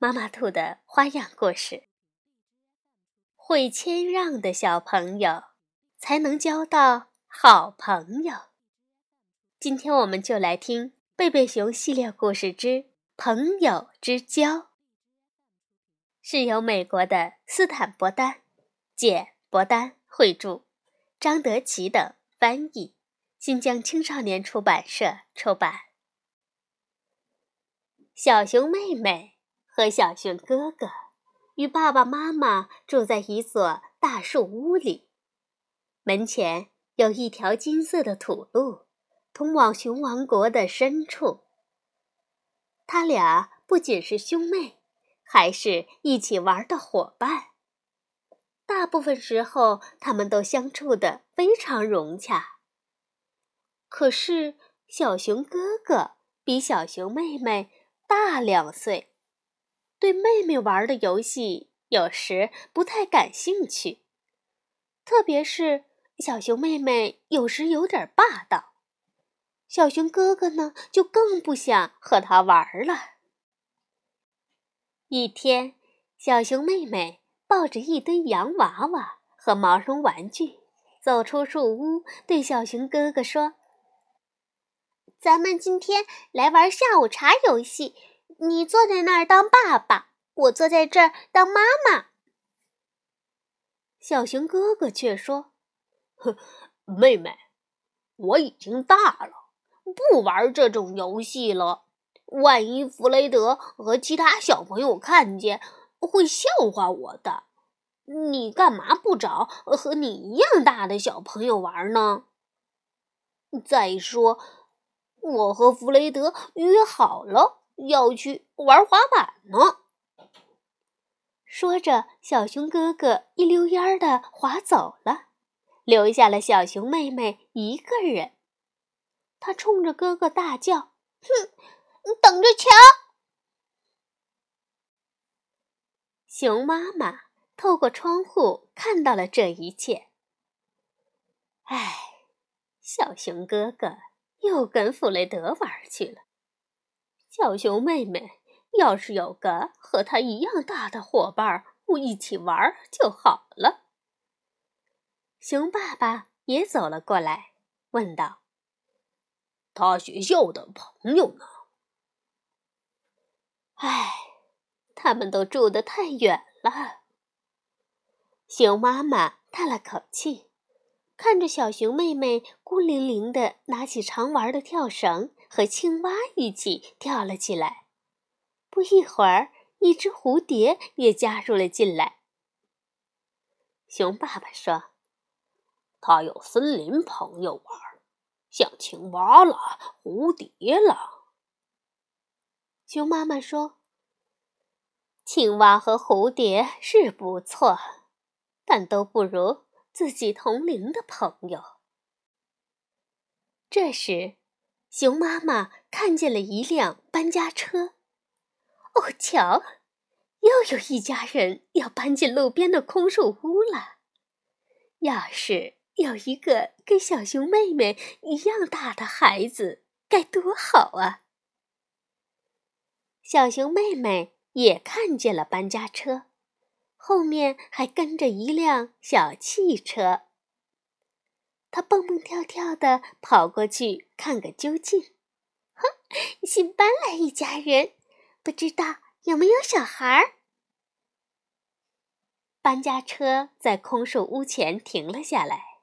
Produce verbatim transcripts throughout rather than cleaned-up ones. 妈妈兔的花样故事。会谦让的小朋友才能交到好朋友。今天我们就来听贝贝熊系列故事之朋友之交，是由美国的斯坦伯丹、简伯丹绘著，张德奇等翻译，新疆青少年出版社出版。小熊妹妹和小熊哥哥与爸爸妈妈住在一所大树屋里，门前有一条金色的土路，通往熊王国的深处。他俩不仅是兄妹，还是一起玩的伙伴。大部分时候，他们都相处得非常融洽。可是，小熊哥哥比小熊妹妹大两岁，对妹妹玩的游戏有时不太感兴趣，特别是小熊妹妹有时有点霸道，小熊哥哥呢就更不想和她玩了。一天，小熊妹妹抱着一堆洋娃娃和毛绒玩具走出树屋，对小熊哥哥说：咱们今天来玩下午茶游戏，你坐在那儿当爸爸，我坐在这儿当妈妈。小熊哥哥却说：哼，妹妹，我已经大了，不玩这种游戏了，万一弗雷德和其他小朋友看见，会笑话我的。你干嘛不找和你一样大的小朋友玩呢？再说，我和弗雷德约好了要去玩滑板呢。说着，小熊哥哥一溜烟的滑走了，留下了小熊妹妹一个人。她冲着哥哥大叫：哼，你等着瞧！熊妈妈透过窗户看到了这一切。唉，小熊哥哥又跟弗雷德玩去了。小熊妹妹要是有个和她一样大的伙伴，我一起玩就好了。熊爸爸也走了过来，问道：他学校的朋友呢？唉，他们都住得太远了。熊妈妈叹了口气，看着小熊妹妹孤零零地拿起常玩的跳绳，和青蛙一起跳了起来。不一会儿，一只蝴蝶也加入了进来。熊爸爸说：他有森林朋友玩，像青蛙了，蝴蝶了。熊妈妈说：青蛙和蝴蝶是不错，但都不如自己同龄的朋友。这时，熊妈妈看见了一辆搬家车。哦，瞧，又有一家人要搬进路边的空树屋了。要是有一个跟小熊妹妹一样大的孩子，该多好啊！小熊妹妹也看见了搬家车，后面还跟着一辆小汽车。他蹦蹦跳跳地跑过去看个究竟。哼，新搬来一家人，不知道有没有小孩。搬家车在空树屋前停了下来，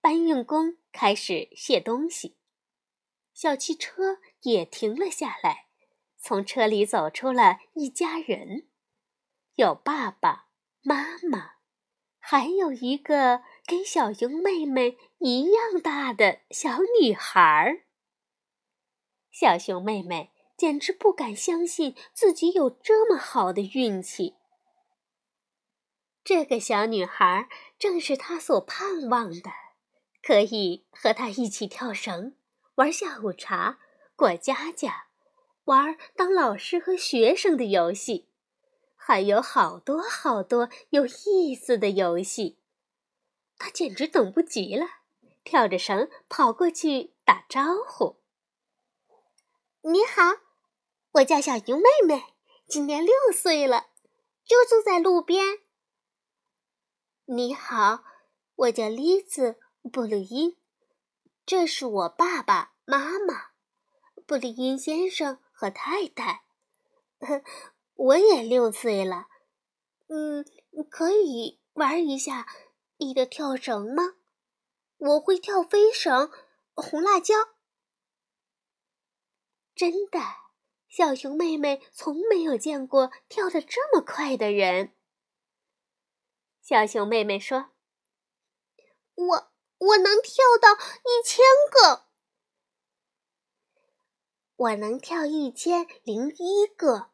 搬运工开始卸东西，小汽车也停了下来，从车里走出了一家人，有爸爸妈妈，还有一个跟小熊妹妹一样大的小女孩。小熊妹妹简直不敢相信自己有这么好的运气。这个小女孩正是她所盼望的，可以和她一起跳绳，玩下午茶，过家家，玩当老师和学生的游戏，还有好多好多有意思的游戏。她简直等不及了，跳着绳跑过去打招呼。你好，我叫小熊妹妹，今年六岁了，就住在路边。你好，我叫丽子·布鲁因，这是我爸爸妈妈，布鲁因先生和太太。我也六岁了，嗯，可以玩一下你的跳绳吗？我会跳飞绳、红辣椒。真的，小熊妹妹从没有见过跳得这么快的人。小熊妹妹说，我我能跳到一千个。我能跳一千零一个。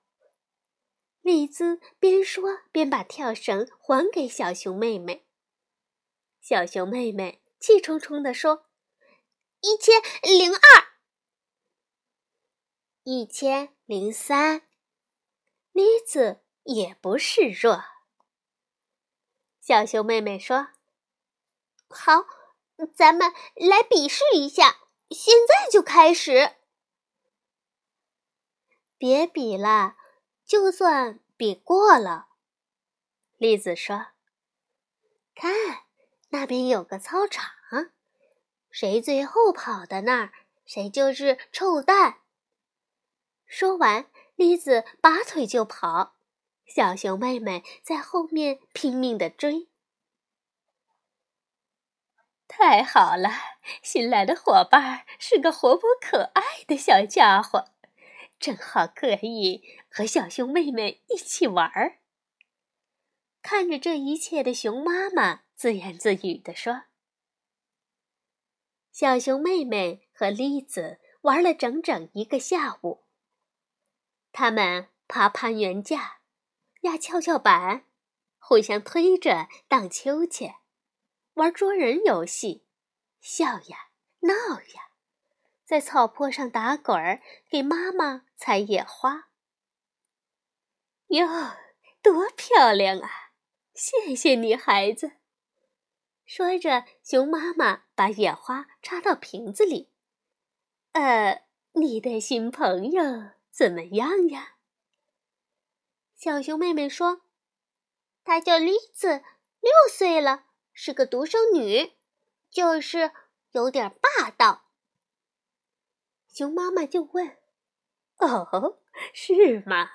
丽兹边说边把跳绳还给小熊妹妹。小熊妹妹气冲冲地说，一千零二。一千零三。丽兹也不示弱。小熊妹妹说，好，咱们来比试一下，现在就开始。别比了，就算比过了。丽子说，看，那边有个操场，谁最后跑到那儿，谁就是臭蛋。说完，丽子拔腿就跑。小熊妹妹在后面拼命地追。太好了，新来的伙伴是个活泼可爱的小家伙，正好可以和小熊妹妹一起玩。看着这一切的熊妈妈自言自语地说。小熊妹妹和栗子玩了整整一个下午，他们爬攀援架，压跷跷板，互相推着荡秋千，玩捉人游戏，笑呀闹呀，在草坡上打滚儿，给妈妈采野花。哟，多漂亮啊，谢谢你孩子。说着，熊妈妈把野花插到瓶子里。呃，你的新朋友怎么样呀？小熊妹妹说，她叫栗子，六岁了，是个独生女，就是有点霸道。熊妈妈就问，哦，是吗？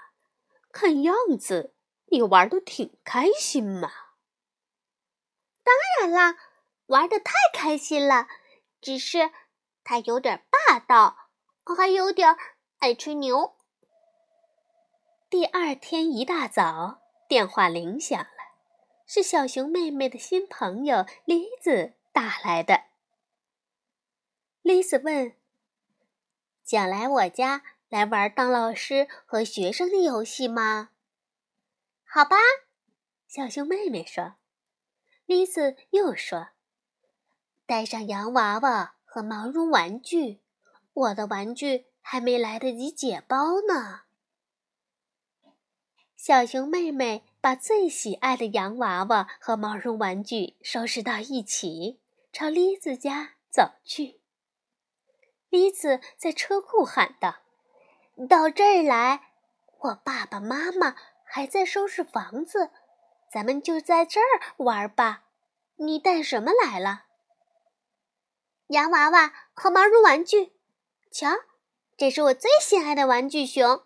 看样子你玩得挺开心嘛。当然啦，玩得太开心了，只是她有点霸道，还有点爱吹牛。第二天一大早，电话铃响了，是小熊妹妹的新朋友丽子打来的。丽子问，想来我家来玩当老师和学生的游戏吗？好吧，小熊妹妹说。丽子又说，带上洋娃娃和毛绒玩具，我的玩具还没来得及解包呢。小熊妹妹把最喜爱的洋娃娃和毛绒玩具收拾到一起，朝栗子家走去。栗子在车库喊道，到这儿来，我爸爸妈妈还在收拾房子，咱们就在这儿玩吧。你带什么来了？洋娃娃和毛绒玩具。瞧，这是我最心爱的玩具熊。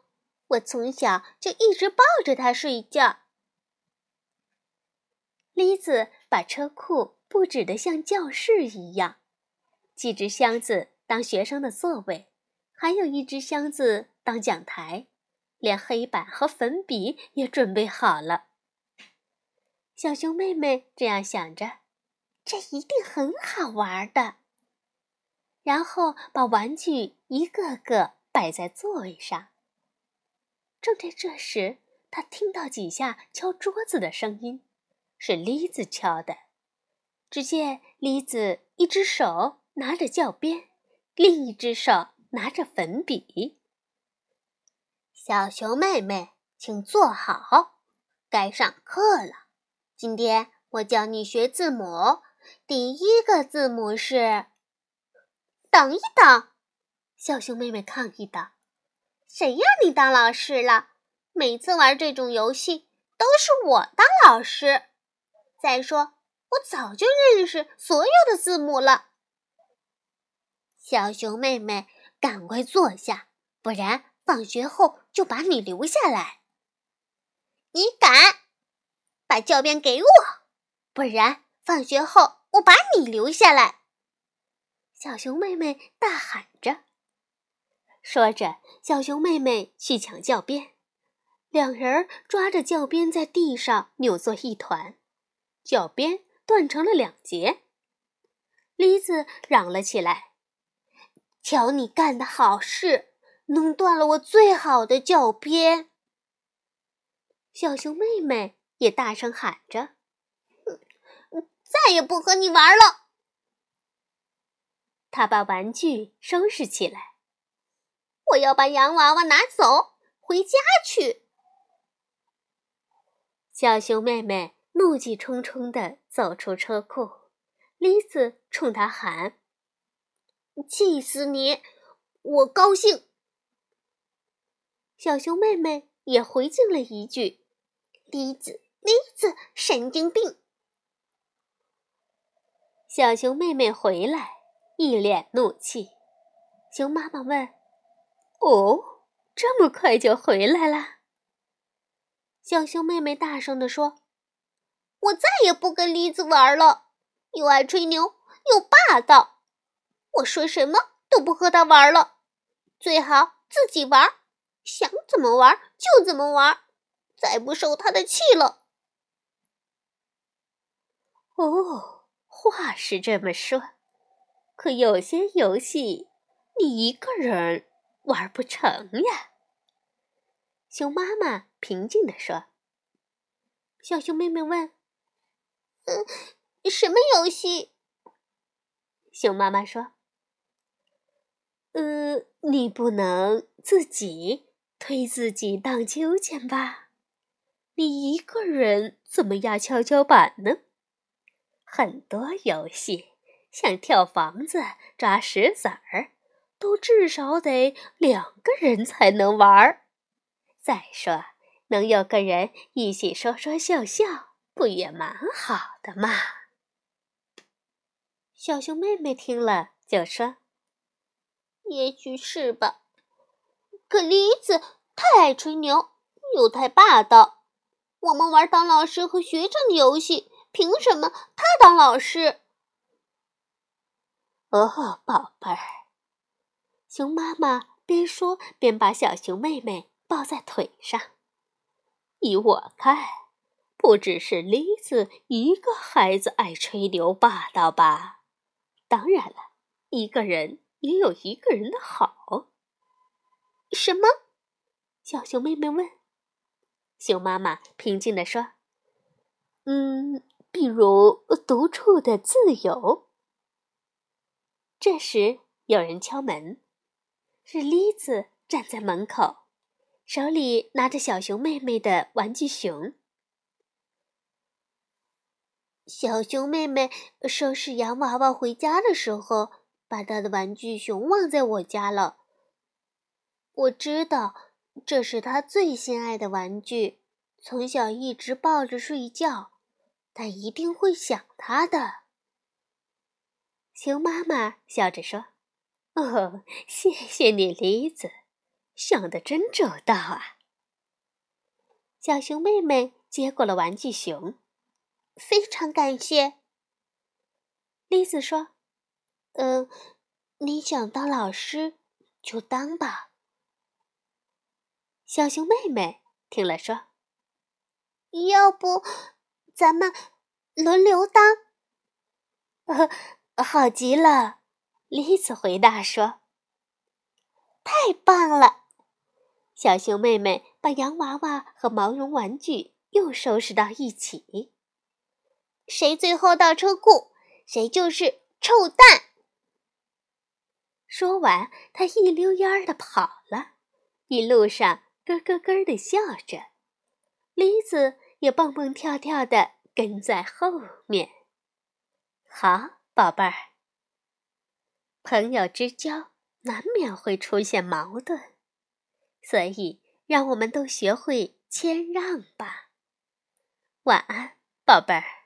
我从小就一直抱着它睡觉。栗子把车库布置得像教室一样，几只箱子当学生的座位，还有一只箱子当讲台，连黑板和粉笔也准备好了。小熊妹妹这样想着，这一定很好玩的。然后把玩具一个个摆在座位上。正在这时，他听到几下敲桌子的声音，是梨子敲的。只见梨子一只手拿着教鞭，另一只手拿着粉笔。小熊妹妹，请坐好，该上课了。今天我教你学字母，第一个字母是……等一等！小熊妹妹抗议道：“谁让你当老师了？每次玩这种游戏都是我当老师。再说，我早就认识所有的字母了。”小熊妹妹，赶快坐下，不然放学后就把你留下来。你敢？把教鞭给我，不然放学后我把你留下来！小熊妹妹大喊着。说着，小熊妹妹去抢教鞭，两人抓着教鞭在地上扭作一团，教鞭断成了两截。梨子嚷了起来：“瞧你干的好事，弄断了我最好的教鞭！”小熊妹妹也大声喊着：“再也不和你玩了！”她把玩具收拾起来：“我要把洋娃娃拿走，回家去！”小熊妹妹怒气冲冲地走出车库，梨子冲她喊：“气死你！我高兴！”小熊妹妹也回敬了一句：“梨子，梨子，神经病！”小熊妹妹回来，一脸怒气。熊妈妈问：“哦，这么快就回来了？”小熊妹妹大声地说：“我再也不跟梨子玩了，又爱吹牛，又霸道。我说什么都不和她玩了，最好自己玩，想怎么玩就怎么玩，再不受她的气了。”哦，话是这么说，可有些游戏你一个人玩不成呀。熊妈妈平静地说。小熊妹妹问：“嗯，什么游戏？”熊妈妈说：“呃，你不能自己推自己荡秋千吧？你一个人怎么压跷跷板呢？很多游戏，像跳房子、抓石子儿，都至少得两个人才能玩。再说，能有个人一起说说笑笑，不也蛮好的嘛？”小熊妹妹听了就说：“也许是吧，可梨子太爱吹牛，又太霸道。我们玩当老师和学生的游戏，凭什么她当老师？”“哦，宝贝儿。”熊妈妈边说边把小熊妹妹抱在腿上。“依我看，不只是梨子一个孩子爱吹牛霸道吧？当然了，一个人也有一个人的好。”“什么？”小熊妹妹问。熊妈妈平静地说：“嗯，比如独处的自由。”这时有人敲门，是梨子站在门口，手里拿着小熊妹妹的玩具熊。“小熊妹妹收拾洋娃娃回家的时候，把她的玩具熊忘在我家了。我知道这是她最心爱的玩具，从小一直抱着睡觉，她一定会想她的。”熊妈妈笑着说：“哦，谢谢你，梨子，想得真周到啊。”小熊妹妹接过了玩具熊。“非常感谢。”梨子说：“嗯、呃，你想当老师就当吧。”小熊妹妹听了说：“要不咱们轮流当？”“呃，好极了。”梨子回答说。太棒了！小熊妹妹把洋娃娃和毛绒玩具又收拾到一起。谁最后到车库，谁就是臭蛋。说完，他一溜烟儿地跑了，一路上咯咯咯地笑着。梨子也蹦蹦跳跳地跟在后面。好，宝贝儿，朋友之交难免会出现矛盾，所以让我们都学会谦让吧。晚安，宝贝儿。